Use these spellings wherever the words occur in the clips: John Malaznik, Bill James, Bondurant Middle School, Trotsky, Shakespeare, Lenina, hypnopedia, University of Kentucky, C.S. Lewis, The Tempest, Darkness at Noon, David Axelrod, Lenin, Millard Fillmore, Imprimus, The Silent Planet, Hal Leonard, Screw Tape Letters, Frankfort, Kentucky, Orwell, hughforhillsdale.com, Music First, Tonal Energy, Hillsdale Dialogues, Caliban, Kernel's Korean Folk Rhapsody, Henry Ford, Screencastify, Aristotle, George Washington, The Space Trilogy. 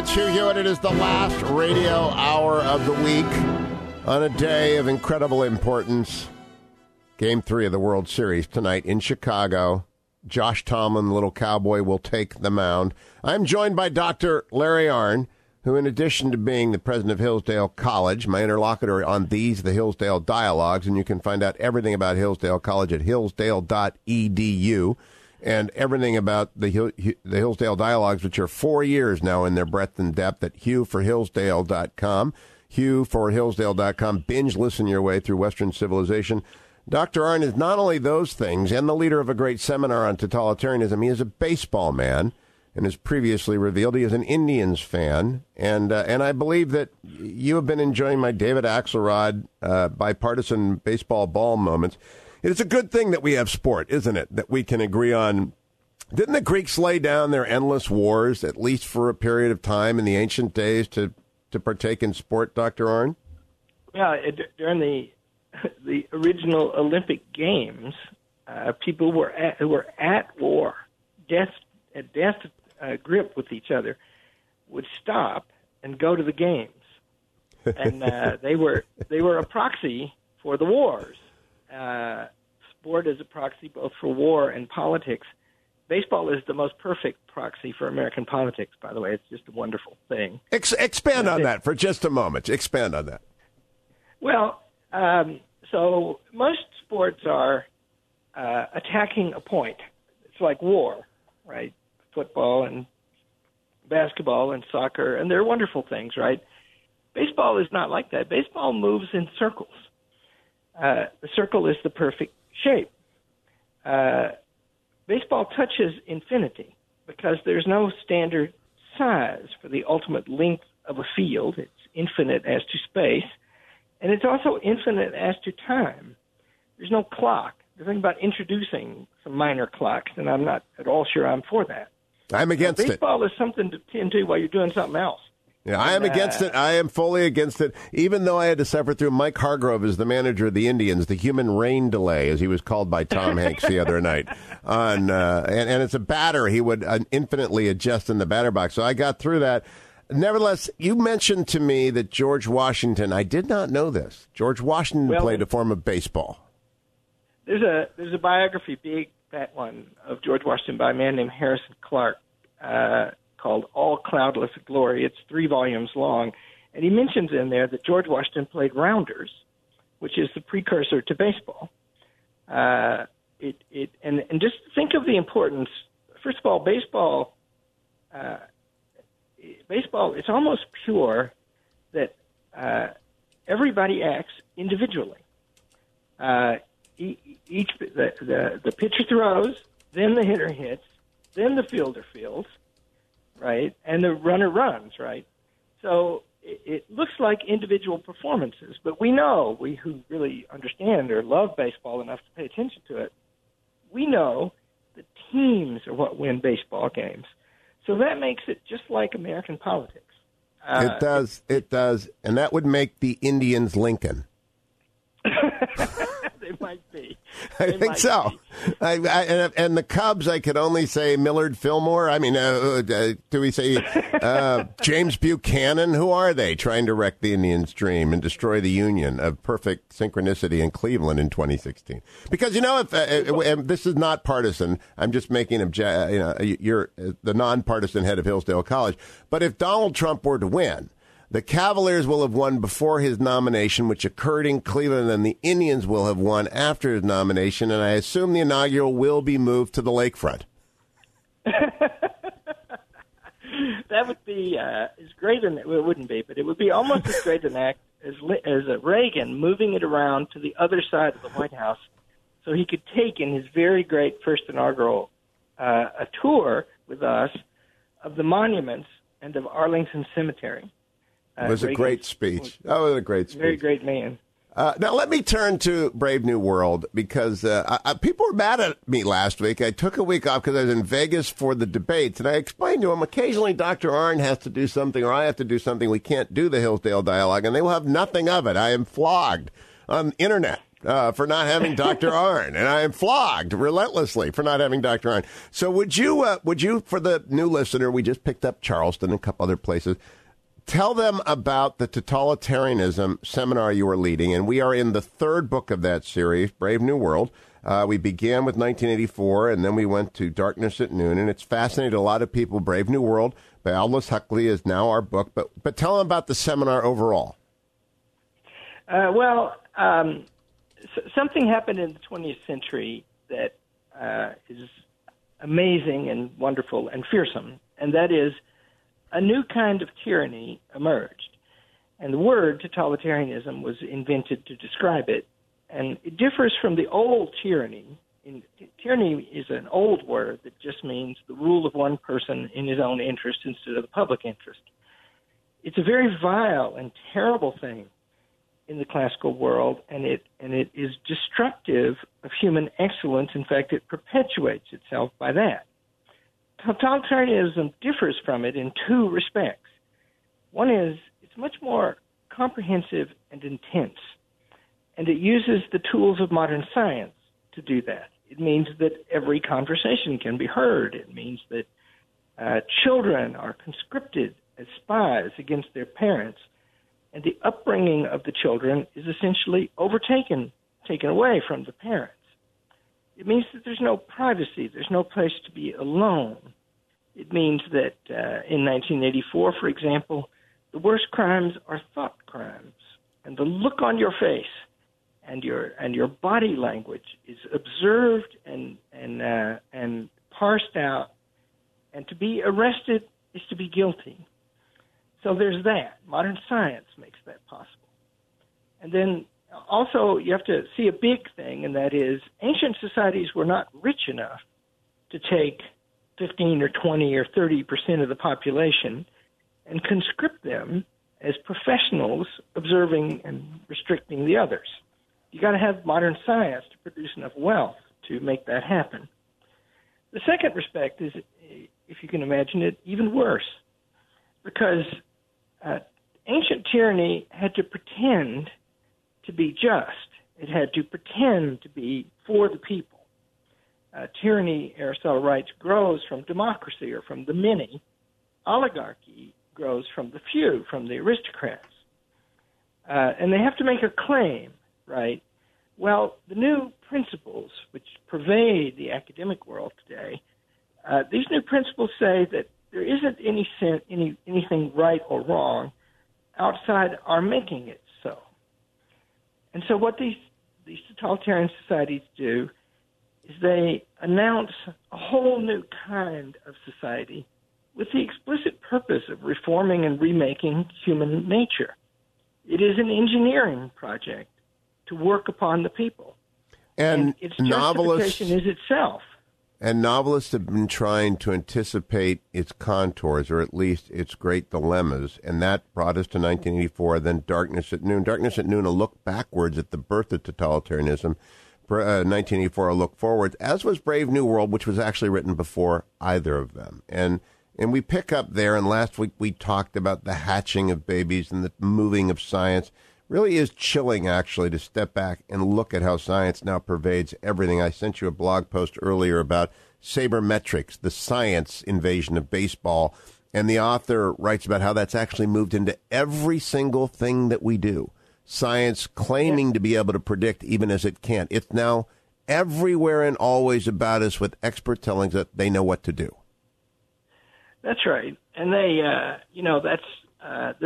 it's Hugh Hewitt. It is the last radio hour of the week on a day of incredible importance. Game 3 of the World Series tonight in Chicago. Josh Tomlin, the little cowboy, will take the mound. I'm joined by Dr. Larry Arnn, who, in addition to being the president of Hillsdale College, my interlocutor on these, the Hillsdale Dialogues, and you can find out everything about Hillsdale College at hillsdale.edu, and everything about the Hillsdale Dialogues, which are 4 years now in their breadth and depth, at hughforhillsdale.com. hughforhillsdale.com. Binge listen your way through Western civilization. Dr. Arnn is not only those things and the leader of a great seminar on totalitarianism, he is a baseball man, and has previously revealed he is an Indians fan. And I believe that you have been enjoying my David Axelrod bipartisan baseball ball moments. It's a good thing that we have sport, isn't it, that we can agree on. Didn't the Greeks lay down their endless wars, at least for a period of time in the ancient days, to partake in sport, Dr. Arnn? Yeah, during the original Olympic Games, people were at war, death grip with each other, would stop and go to the games, and they were a proxy for the wars. Sport is a proxy both for war and politics. Baseball is the most perfect proxy for American politics, by the way. It's just a wonderful thing. Expand on that for just a moment. Expand on that. Well, so most sports are attacking a point. It's like war, right? Football and basketball and soccer, and they're wonderful things, right? Baseball is not like that. Baseball moves in circles. The circle is the perfect shape. Baseball touches infinity because there's no standard size for the ultimate length of a field. It's infinite as to space, and it's also infinite as to time. There's no clock. They're thinking about introducing some minor clocks, and I'm not at all sure I'm for that. I'm against it. Baseball is something to tend to while you're doing something else. Yeah, I am against it. I am fully against it, even though I had to suffer through Mike Hargrove as the manager of the Indians, the human rain delay, as he was called by Tom Hanks the other night. And it's a batter. He would infinitely adjust in the batter box. So I got through that. Nevertheless, you mentioned to me that George Washington, I did not know this, George Washington played a form of baseball. There's a biography, big fat one, of George Washington by a man named Harrison Clark, called All Cloudless Glory. It's 3 volumes long. And he mentions in there that George Washington played rounders, which is the precursor to baseball. And just think of the importance. First of all, baseball, it's almost pure that everybody acts individually. The pitcher throws, then the hitter hits, then the fielder fields, right? And the runner runs, right? So it looks like individual performances, but we who really understand or love baseball enough to pay attention to it, we know that teams are what win baseball games. So that makes it just like American politics. It does. It does. And that would make the Indians Lincoln. They might be. I think so. And the Cubs, I could only say Millard Fillmore. I mean, do we say James Buchanan? Who are they trying to wreck the Indians' dream and destroy the union of perfect synchronicity in Cleveland in 2016? Because, you know, if this is not partisan. I'm just making you're the nonpartisan head of Hillsdale College. But if Donald Trump were to win, the Cavaliers will have won before his nomination, which occurred in Cleveland, and the Indians will have won after his nomination, and I assume the inaugural will be moved to the lakefront. That would be as great an act, well, it wouldn't be, but it would be almost as great an act as Reagan moving it around to the other side of the White House so he could take in his very great first inaugural a tour with us of the monuments and of Arlington Cemetery. Was a great speech. That was a great speech. Very great man. Now, let me turn to Brave New World, because people were mad at me last week. I took a week off because I was in Vegas for the debates, and I explained to them occasionally Dr. Arnn has to do something or I have to do something. We can't do the Hillsdale Dialogue, and they will have nothing of it. I am flogged on the Internet for not having Dr. Arnn, and I am flogged relentlessly for not having Dr. Arnn. So would you, for the new listener, we just picked up Charleston and a couple other places, tell them about the totalitarianism seminar you are leading, and we are in the third book of that series, Brave New World. We began with 1984, and then we went to Darkness at Noon, and it's fascinated a lot of people. Brave New World by Aldous Huxley is now our book, but tell them about the seminar overall. Something happened in the 20th century that is amazing and wonderful and fearsome, and that is a new kind of tyranny emerged, and the word totalitarianism was invented to describe it. And it differs from the old tyranny. Tyranny is an old word that just means the rule of one person in his own interest instead of the public interest. It's a very vile and terrible thing in the classical world, and it is destructive of human excellence. In fact, it perpetuates itself by that. Totalitarianism differs from it in two respects. One is it's much more comprehensive and intense. And it uses the tools of modern science to do that. It means that every conversation can be heard. It means that children are conscripted as spies against their parents, and the upbringing of the children is essentially taken away from the parents. It means that there's no privacy. There's no place to be alone. It means that in 1984, for example, the worst crimes are thought crimes, and the look on your face and your body language is observed and parsed out, and to be arrested is to be guilty. So there's that. Modern science makes that possible. And then also you have to see a big thing, and that is ancient societies were not rich enough to take 15 or 20 or 30% of the population and conscript them as professionals observing and restricting the others. You got to have modern science to produce enough wealth to make that happen. The second respect is, if you can imagine it, even worse, because ancient tyranny had to pretend to be just. It had to pretend to be for the people. Tyranny, Aristotle writes, grows from democracy or from the many. Oligarchy grows from the few, from the aristocrats. And they have to make a claim. Right. Well, the new principles which pervade the academic world today, these new principles say that there isn't anything right or wrong outside our making it so. And so what these totalitarian societies do is they announce a whole new kind of society with the explicit purpose of reforming and remaking human nature. It is an engineering project to work upon the people. And its justification is itself. And novelists have been trying to anticipate its contours, or at least its great dilemmas, and that brought us to 1984, then Darkness at Noon. Darkness at Noon, a look backwards at the birth of totalitarianism. 1984, a look forward, as was Brave New World, which was actually written before either of them. And we pick up there, and last week we talked about the hatching of babies and the moving of science. Really is chilling, actually, to step back and look at how science now pervades everything. I sent you a blog post earlier about sabermetrics, the science invasion of baseball, and the author writes about how that's actually moved into every single thing that we do. Science claiming to be able to predict even as it can't. It's now everywhere and always about us, with expert telling that they know what to do. That's right. And they, that's...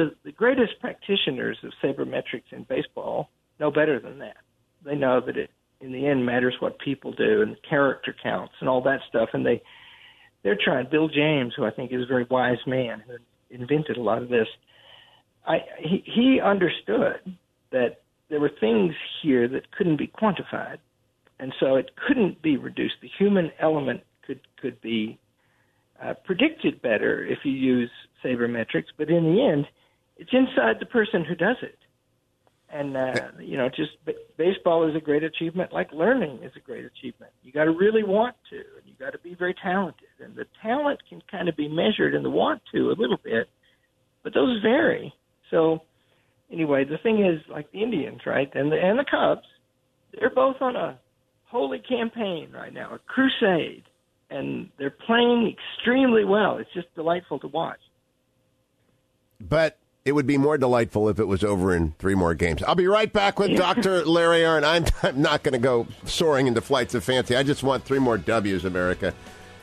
The greatest practitioners of sabermetrics in baseball know better than that. They know that it, in the end, matters what people do and character counts and all that stuff. And they're trying. Bill James, who I think is a very wise man, who invented a lot of this, he understood that there were things here that couldn't be quantified, and so it couldn't be reduced. The human element could be predicted better if you use sabermetrics, but in the end, it's inside the person who does it. And, baseball is a great achievement, like learning is a great achievement. You got to really want to, and you got to be very talented. And the talent can kind of be measured and the want to a little bit, but those vary. So, anyway, the thing is, like the Indians, right, and the Cubs, They're both on a holy campaign right now, a crusade, and they're playing extremely well. It's just delightful to watch. But it would be more delightful if it was over in 3 more games. I'll be right back with Dr. Larry Arnn. I'm not going to go soaring into flights of fancy. I just want 3 more W's, America.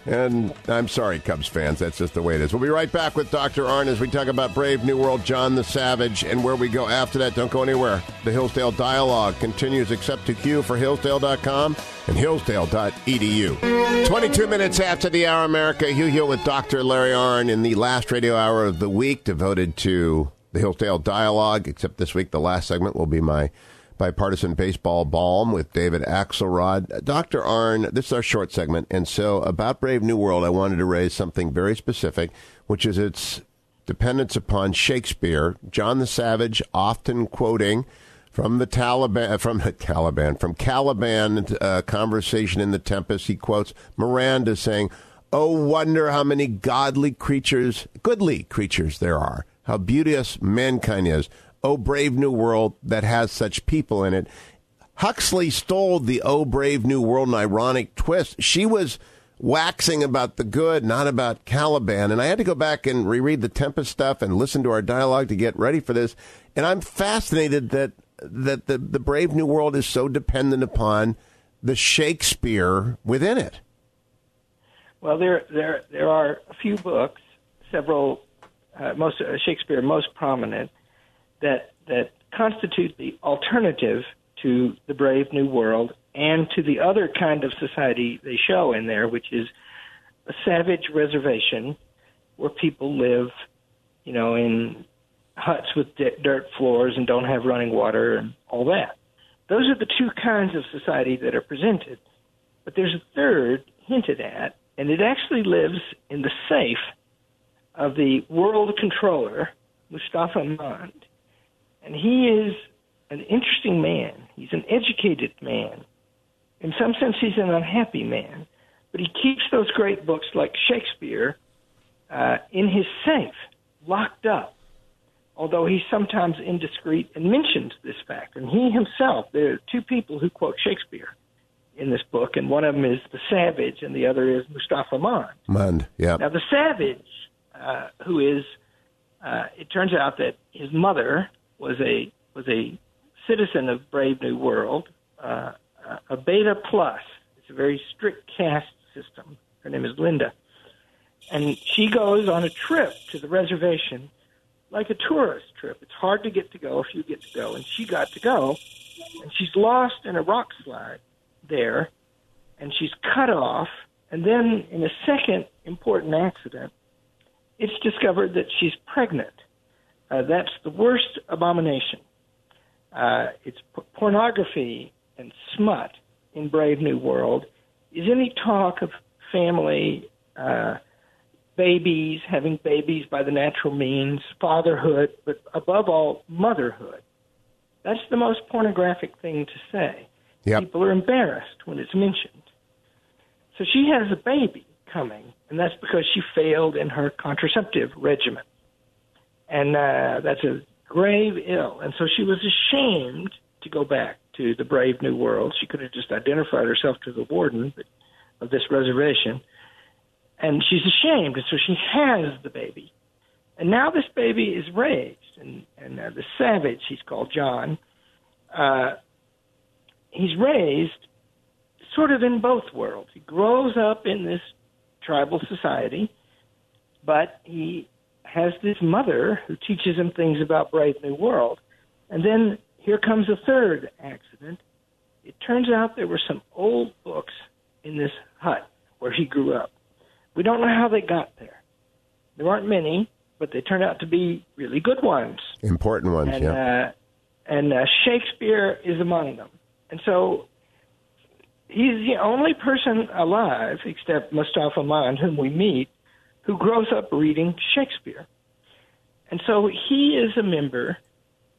And I'm sorry, Cubs fans. That's just the way it is. We'll be right back with Dr. Arnn as we talk about Brave New World, John the Savage, and where we go after that. Don't go anywhere. The Hillsdale Dialogue continues except to hughforhillsdale.com and hillsdale.edu. 22 minutes after the hour, America. Hugh Hewitt with Dr. Larry Arnn in the last radio hour of the week devoted to the Hillsdale Dialogue, except this week the last segment will be my bipartisan baseball balm with David Axelrod. Dr. Arnn, this is our short segment, and so about Brave New World, I wanted to raise something very specific, which is its dependence upon Shakespeare, John the Savage often quoting from Caliban conversation in The Tempest. He quotes Miranda saying, "Oh, wonder how many goodly creatures there are, how beauteous mankind is. Oh, Brave New World that has such people in it." Huxley stole the "Oh, Brave New World," an ironic twist. She was waxing about the good, not about Caliban. And I had to go back and reread the Tempest stuff and listen to our dialogue to get ready for this. And I'm fascinated that the Brave New World is so dependent upon the Shakespeare within it. Well, there are a few books, several, Shakespeare most prominent, that constitute the alternative to the Brave New World and to the other kind of society they show in there, which is a savage reservation where people live, in huts with dirt floors and don't have running water and all that. Those are the two kinds of society that are presented. But there's a third hinted at, and it actually lives in the safe of the world controller, Mustafa Mond. And he is an interesting man. He's an educated man. In some sense, he's an unhappy man. But he keeps those great books like Shakespeare in his safe, locked up, although he's sometimes indiscreet and mentions this fact. And he himself, there are two people who quote Shakespeare in this book, and one of them is the Savage, and the other is Mustafa Mond. Mond, yeah. Now, the Savage, who is, it turns out that his mother was a citizen of Brave New World, a Beta Plus. It's a very strict caste system. Her name is Linda. And she goes on a trip to the reservation like a tourist trip. It's hard to get to go if you get to go. And she got to go, and she's lost in a rock slide there, and she's cut off. And then in a second important accident, it's discovered that she's pregnant. That's the worst abomination. It's pornography and smut in Brave New World. Is any talk of family, babies, having babies by the natural means, fatherhood, but above all, motherhood. That's the most pornographic thing to say. Yep. People are embarrassed when it's mentioned. So she has a baby coming, and that's because she failed in her contraceptive regimen. And that's a grave ill. And so she was ashamed to go back to the Brave New World. She could have just identified herself to the warden of this reservation. And she's ashamed, and so she has the baby. And now this baby is raised. And the Savage, he's called John, he's raised sort of in both worlds. He grows up in this tribal society, but he has this mother who teaches him things about Brave New World. And then here comes a third accident. It turns out there were some old books in this hut where he grew up. We don't know how they got there. There aren't many, but they turned out to be really good ones. Important ones, and, yeah. And Shakespeare is among them. And so he's the only person alive, except Mustafa Mond, whom we meet, who grows up reading Shakespeare. And so he is a member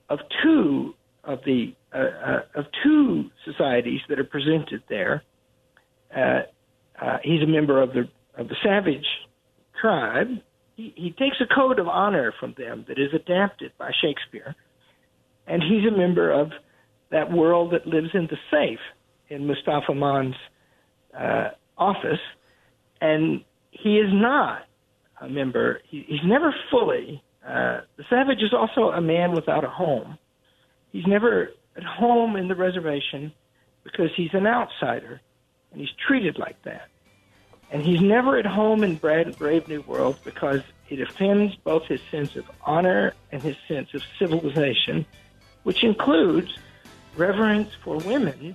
of two societies that are presented there. He's a member of the Savage tribe. He takes a code of honor from them that is adapted by Shakespeare, and he's a member of that world that lives in the safe in Mustafa Mond's office, and he is not a member. He's never fully. The savage is also a man without a home. He's never at home in the reservation because he's an outsider, and he's treated like that. And he's never at home in Brave New World because it offends both his sense of honor and his sense of civilization, which includes reverence for women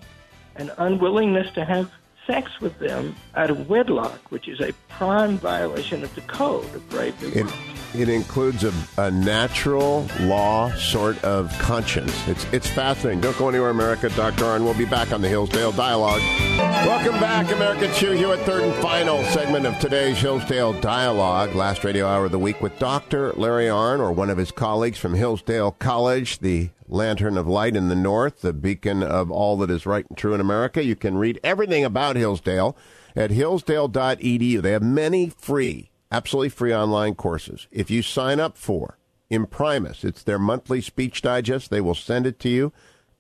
and unwillingness to have sex with them out of wedlock, which is a prime violation of the code of Brave New World. It includes a natural law sort of conscience. It's fascinating. Don't go anywhere, America. Dr. Arnn, we'll be back on the Hillsdale Dialogue. Welcome back, America. It's Hugh Hewitt, third and final segment of today's Hillsdale Dialogue, last radio hour of the week with Dr. Larry Arnn or one of his colleagues from Hillsdale College, the Lantern of Light in the North, the beacon of all that is right and true in America. You can read everything about Hillsdale at hillsdale.edu. They have many free, absolutely free online courses. If you sign up for Imprimus, it's their monthly speech digest. They will send it to you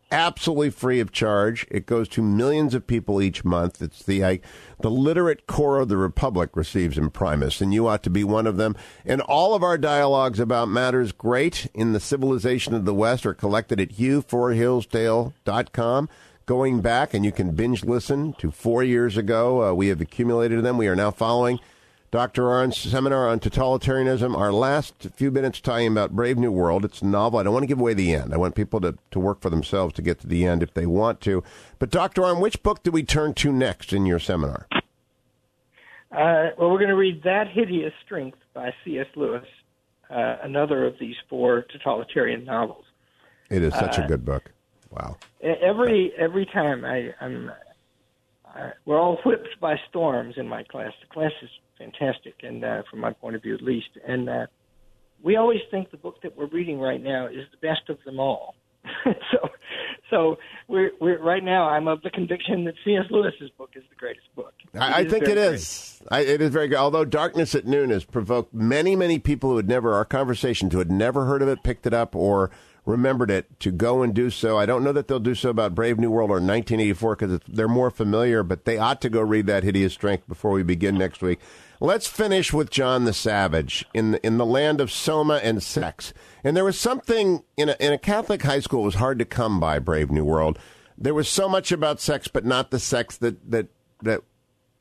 absolutely free of charge. It goes to millions of people each month. It's the literate core of the Republic receives Imprimus, and you ought to be one of them. And all of our dialogues about matters great in the civilization of the West are collected at hughforhillsdale.com. Going back, and you can binge listen to 4 years ago. We have accumulated them. We are now following Dr. Arnn's seminar on totalitarianism. Our last few minutes talking about Brave New World. It's a novel. I don't want to give away the end. I want people to work for themselves to get to the end if they want to. But Dr. Arnn, which book do we turn to next in your seminar? Well, we're going to read That Hideous Strength by C.S. Lewis, another of these four totalitarian novels. It is such a good book. Wow. Every time I'm we're all whipped by storms in my class. The class is fantastic, and from my point of view at least. And we always think the book that we're reading right now is the best of them all. so we're right now. I'm of the conviction that C.S. Lewis's book is the greatest book. I think it is. It is very good. Although Darkness at Noon has provoked many people who had never heard of it, picked it up, or remembered it to go and do so. I don't know that they'll do so about Brave New World or 1984 because they're more familiar, but they ought to go read That Hideous Strength before we begin next week. Let's finish with John the Savage in the land of Soma and sex. And there was something in a Catholic high school, it was hard to come by Brave New World. There was so much about sex, but not the sex that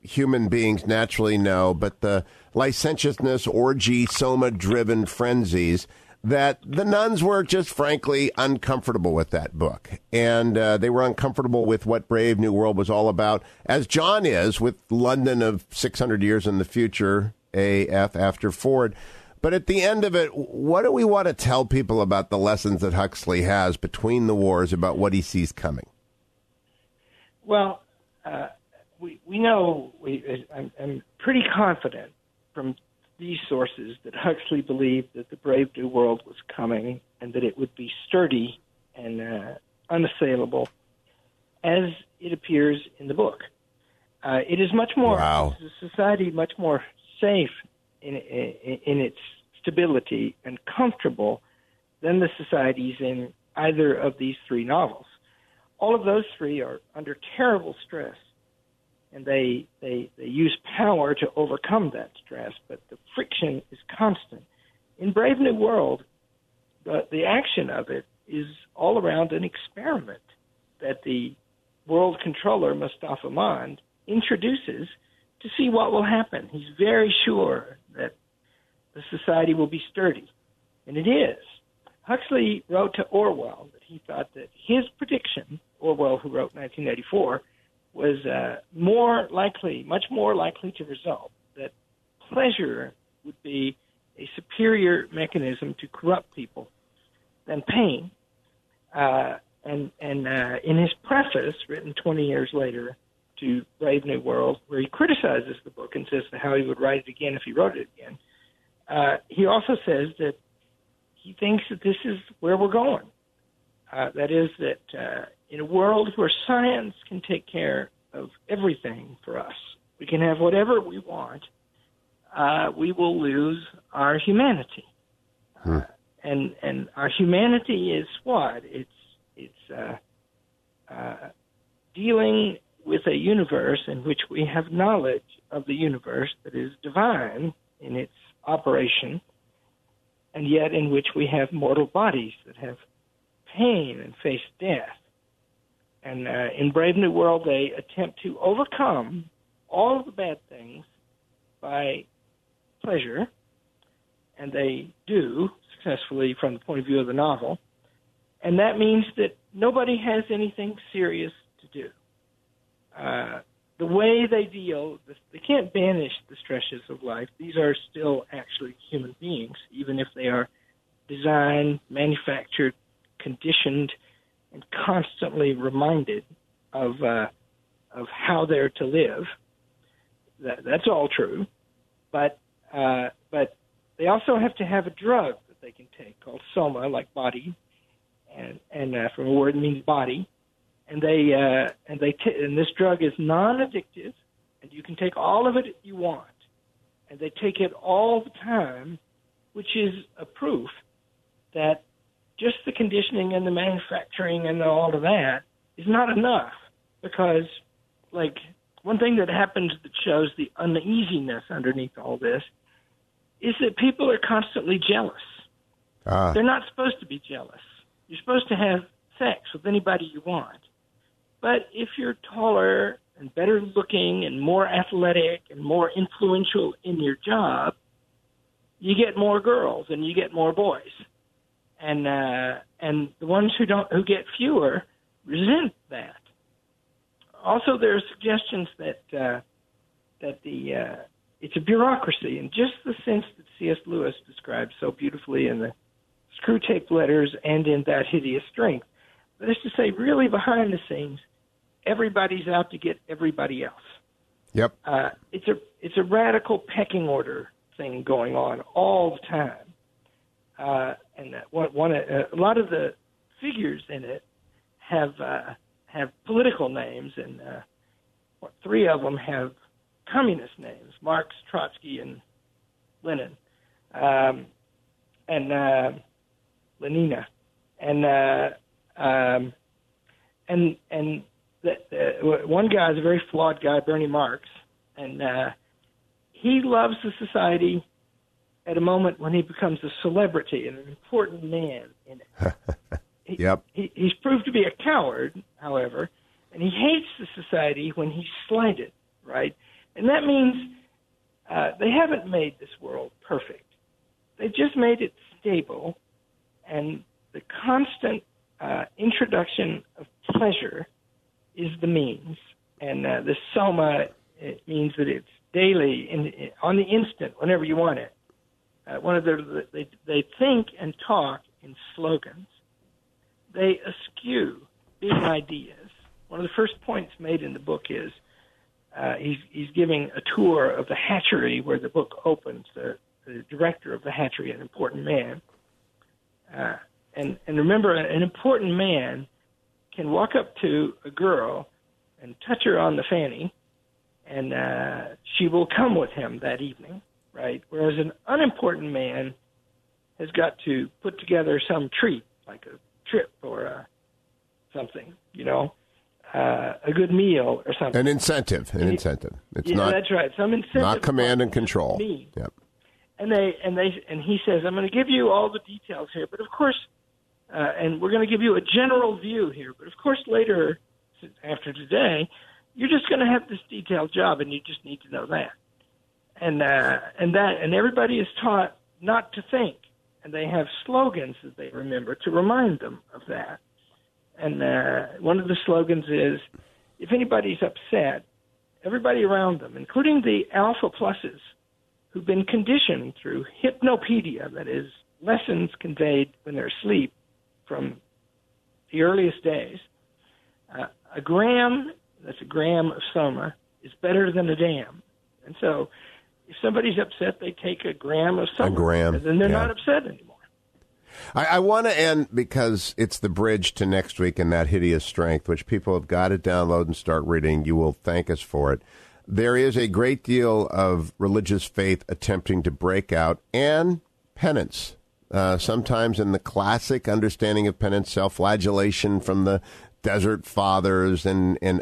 human beings naturally know, but the licentiousness, orgy, Soma-driven frenzies, that the nuns were just frankly uncomfortable with that book. And they were uncomfortable with what Brave New World was all about, as John is with London of 600 years in the future, AF after Ford. But at the end of it, what do we want to tell people about the lessons that Huxley has between the wars about what he sees coming? Well, I'm pretty confident from these sources that Huxley believed that the Brave New World was coming and that it would be sturdy and unassailable, as it appears in the book. It is much more society, much more safe in its stability and comfortable than the societies in either of these three novels. All of those three are under terrible stress, and they use power to overcome that stress, but the friction is constant. In Brave New World, the action of it is all around an experiment that the world controller, Mustafa Mond, introduces to see what will happen. He's very sure that the society will be sturdy, and it is. Huxley wrote to Orwell that he thought that his prediction, Orwell who wrote 1984, was much more likely to result, that pleasure would be a superior mechanism to corrupt people than pain. And in his preface, written 20 years later to Brave New World, where he criticizes the book and says how he would write it again if he wrote it again, he also says that he thinks that this is where we're going. That is that in a world where science can take care of everything for us, we can have whatever we want, we will lose our humanity. And our humanity is what? It's dealing with a universe in which we have knowledge of the universe that is divine in its operation, and yet in which we have mortal bodies that have pain and face death. And in Brave New World, they attempt to overcome all of the bad things by pleasure, and they do successfully from the point of view of the novel. And that means that nobody has anything serious to do. The way they deal, they can't banish the stresses of life. These are still actually human beings, even if they are designed, manufactured, conditioned, and constantly reminded of how they're to live. That's all true. But they also have to have a drug that they can take called Soma, like body, and from a word that means body. And this drug is non-addictive, and you can take all of it you want. And they take it all the time, which is a proof that just the conditioning and the manufacturing and all of that is not enough. Because, like, one thing that happens that shows the uneasiness underneath all this is that people are constantly jealous. They're not supposed to be jealous. You're supposed to have sex with anybody you want. But if you're taller and better looking and more athletic and more influential in your job, you get more girls and you get more boys. And the ones who get fewer resent that. Also, there are suggestions that it's a bureaucracy in just the sense that C.S. Lewis describes so beautifully in the Screw Tape Letters and in That Hideous Strength. That is to say, really behind the scenes, everybody's out to get everybody else. Yep. It's a radical pecking order thing going on all the time. A lot of the figures in it have political names, and three of them have communist names: Marx, Trotsky, and Lenin, and Lenina, and one guy is a very flawed guy, Bernie Marx, and he loves the society at a moment when he becomes a celebrity and an important man in it. Yep. He's proved to be a coward, however, and he hates the society when he's slighted, right? And that means they haven't made this world perfect. They've just made it stable, and the constant introduction of pleasure is the means. And the Soma, it means that it's daily, on the instant, whenever you want it. They think and talk in slogans. They eschew big ideas. One of the first points made in the book is he's giving a tour of the hatchery where the book opens. The director of the hatchery, an important man, and remember, an important man can walk up to a girl and touch her on the fanny, and she will come with him that evening. Right? Whereas an unimportant man has got to put together some treat, like a trip or something, a good meal or something. An incentive. It's not. That's right. Some incentive. Not command and control. Yep. And he says, I'm going to give you all the details here, but of course, and we're going to give you a general view here, but of course later, after today, you're just going to have this detailed job, and you just need to know that. And everybody is taught not to think, and they have slogans that they remember to remind them of that. And one of the slogans is, if anybody's upset, everybody around them, including the alpha pluses, who've been conditioned through hypnopedia, that is, lessons conveyed when they're asleep from the earliest days, that's a gram of Soma, is better than a damn. And so, if somebody's upset, they take a gram of something. A gram. And then they're not upset anymore. I want to end, because it's the bridge to next week in That Hideous Strength, which people have got to download and start reading. You will thank us for it. There is a great deal of religious faith attempting to break out, and penance. Sometimes in the classic understanding of penance, self-flagellation from the desert fathers and in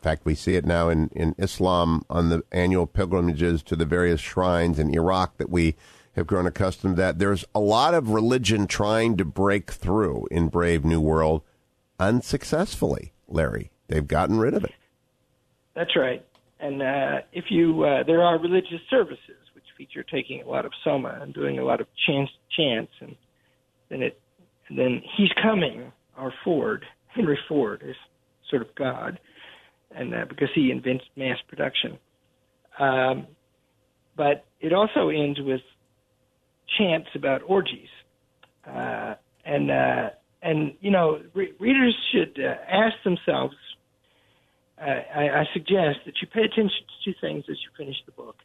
fact we see it now in Islam on the annual pilgrimages to the various shrines in Iraq that we have grown accustomed to. That there's a lot of religion trying to break through in Brave New World unsuccessfully, Larry. They've gotten rid of it. That's right. And if you there are religious services which feature taking a lot of soma and doing a lot of chants, and then he's coming, our Ford, Henry Ford, is sort of God, and because he invents mass production. But it also ends with chants about orgies, and you know, readers should ask themselves. I suggest that you pay attention to two things as you finish the book.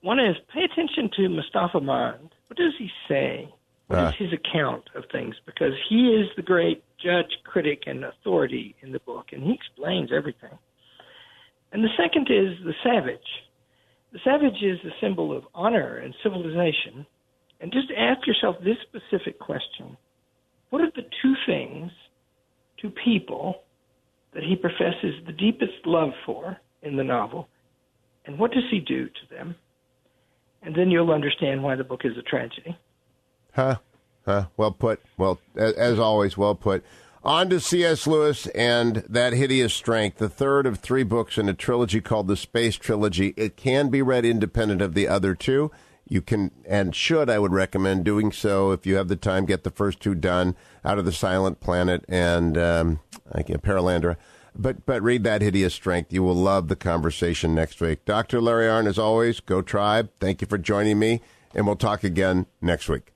One is pay attention to Mustafa Mond. What does he say? What is his account of things? Because he is the great judge, critic, and authority in the book, and he explains everything. And the second is the savage. The savage is the symbol of honor and civilization. And just ask yourself this specific question. What are the two things, two people, that he professes the deepest love for in the novel, and what does he do to them? And then you'll understand why the book is a tragedy. Well put. Well, as always, well put. On to C.S. Lewis and That Hideous Strength, the third of three books in a trilogy called The Space Trilogy. It can be read independent of the other two. You can and should, I would recommend doing so if you have the time. Get the first two done, out of the Silent Planet and Perelandra. But read That Hideous Strength. You will love the conversation next week. Dr. Larry Arnn, as always, go Tribe. Thank you for joining me, and we'll talk again next week.